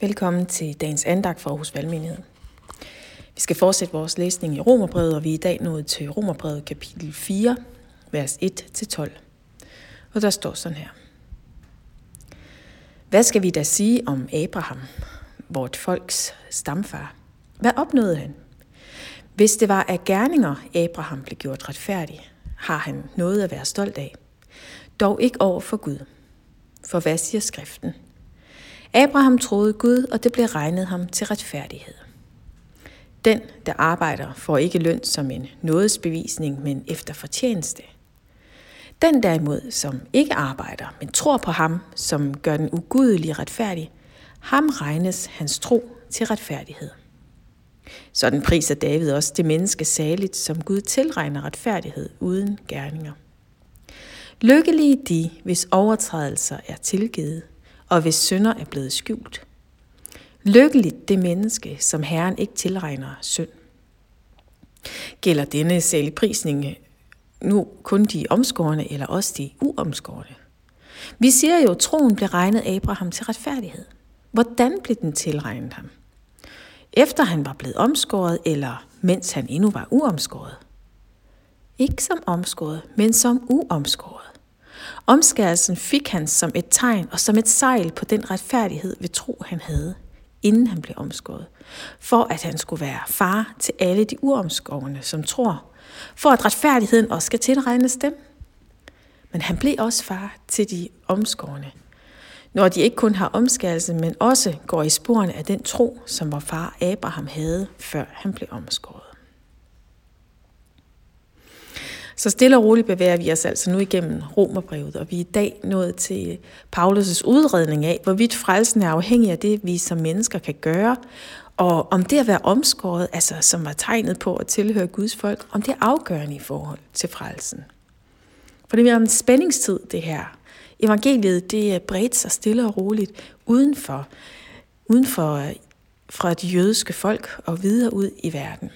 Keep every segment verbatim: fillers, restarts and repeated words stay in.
Velkommen til dagens andagt fra Husvalgmenigheden. Vi skal fortsætte vores læsning i Romerbrevet, og vi er i dag nået til Romerbrevet kapitel fire, vers et til tolv. Og der står sådan her. Hvad skal vi da sige om Abraham, vort folks stamfar? Hvad opnåede han? Hvis det var af gerninger, Abraham blev gjort retfærdig, har han noget at være stolt af. Dog ikke over for Gud. For hvad siger skriften? Abraham troede Gud, og det blev regnet ham til retfærdighed. Den, der arbejder, får ikke løn som en nådesbevisning, men efter fortjeneste. Den derimod, som ikke arbejder, men tror på ham, som gør den ugudelige retfærdig, ham regnes hans tro til retfærdighed. Sådan priser David også det menneske saligt, som Gud tilregner retfærdighed uden gerninger. Lykkelige de, hvis overtrædelser er tilgivet, og hvis synder er blevet skjult. Lykkeligt det menneske, som Herren ikke tilregner synd. Gælder denne saligprisning nu kun de omskårne eller også de uomskårne? Vi siger jo, at troen blev regnet Abraham til retfærdighed. Hvordan blev den tilregnet ham? Efter han var blevet omskåret, eller mens han endnu var uomskåret? Ikke som omskåret, men som uomskåret. Omskærelsen fik han som et tegn og som et sejl på den retfærdighed ved tro, han havde, inden han blev omskåret, for at han skulle være far til alle de uomskårne, som tror, for at retfærdigheden også skal tilregnes dem. Men han blev også far til de omskårne, når de ikke kun har omskærelsen, men også går i sporene af den tro, som vor far Abraham havde, før han blev omskåret. Så stille og roligt bevæger vi os altså nu igennem Romerbrevet, og vi er i dag nået til Paulus' udredning af, hvorvidt frelsen er afhængig af det, vi som mennesker kan gøre, og om det at være omskåret, altså som var tegnet på at tilhøre Guds folk, om det er afgørende i forhold til frelsen. For det er en spændingstid, det her. Evangeliet, det bredte sig stille og roligt udenfor, udenfor fra de jødiske folk og videre ud i verden.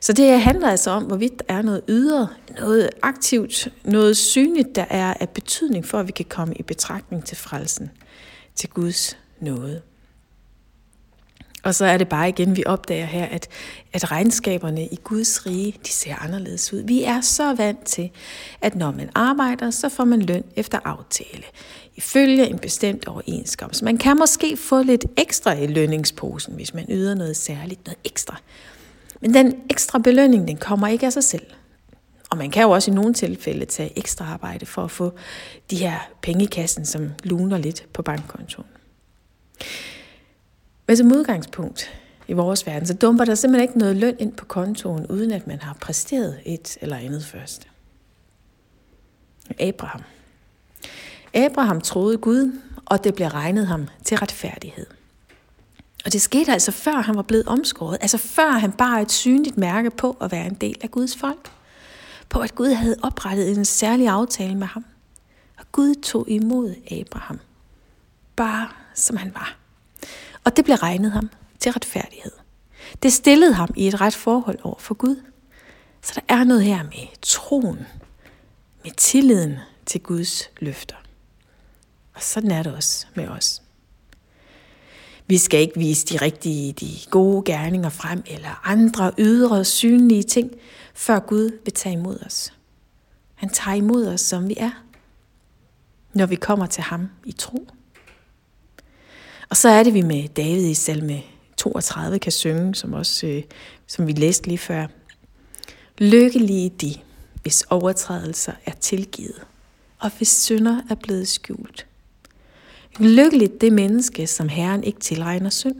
Så det handler altså om, hvorvidt der er noget ydre, noget aktivt, noget synligt, der er af betydning for, at vi kan komme i betragtning til frelsen, til Guds nåde. Og så er det bare igen, vi opdager her, at, at regnskaberne i Guds rige, de ser anderledes ud. Vi er så vant til, at når man arbejder, så får man løn efter aftale, ifølge en bestemt overenskomst. Man kan måske få lidt ekstra i lønningsposen, hvis man yder noget særligt, noget ekstra. Men den ekstra belønning, den kommer ikke af sig selv. Og man kan jo også i nogle tilfælde tage ekstra arbejde for at få de her penge i kassen, som luner lidt på bankkontoen. Men som udgangspunkt i vores verden, så dumper der simpelthen ikke noget løn ind på kontoen, uden at man har præsteret et eller andet først. Abraham. Abraham troede Gud, og det blev regnet ham til retfærdighed. Og det skete altså før han var blevet omskåret, altså før han bar et synligt mærke på at være en del af Guds folk. På at Gud havde oprettet en særlig aftale med ham. Og Gud tog imod Abraham, bare som han var. Og det blev regnet ham til retfærdighed. Det stillede ham i et ret forhold over for Gud. Så der er noget her med troen, med tilliden til Guds løfter. Og sådan er det også med os. Vi skal ikke vise de rigtige, de gode gerninger frem, eller andre ydre, synlige ting, før Gud vil tage imod os. Han tager imod os, som vi er, når vi kommer til ham i tro. Og så er det, vi med David i Salme toogtredive kan synge, som, også, som vi læste lige før. Lykkelige de, hvis overtrædelser er tilgivet, og hvis synder er blevet skjult. Lykkeligt det menneske, som Herren ikke tilregner synd.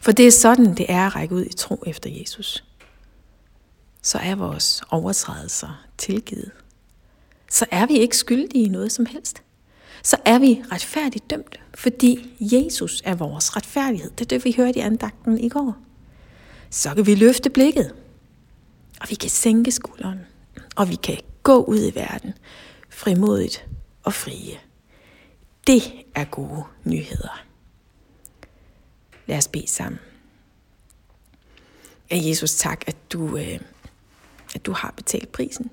For det er sådan, det er at række ud i tro efter Jesus. Så er vores overtrædelser tilgivet. Så er vi ikke skyldige i noget som helst. Så er vi retfærdigt dømt, fordi Jesus er vores retfærdighed. Det er det, vi hørte i andagten i går. Så kan vi løfte blikket, og vi kan sænke skulderen, og vi kan gå ud i verden frimodigt og frie. Det er gode nyheder. Lad os bede sammen. Ja, Jesus, tak, at du, øh, at du har betalt prisen.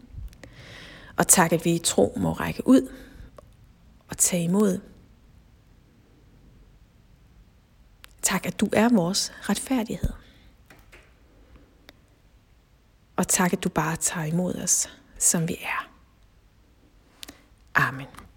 Og tak, at vi i tro må række ud og tage imod. Tak, at du er vores retfærdighed. Og tak, at du bare tager imod os, som vi er. Amen.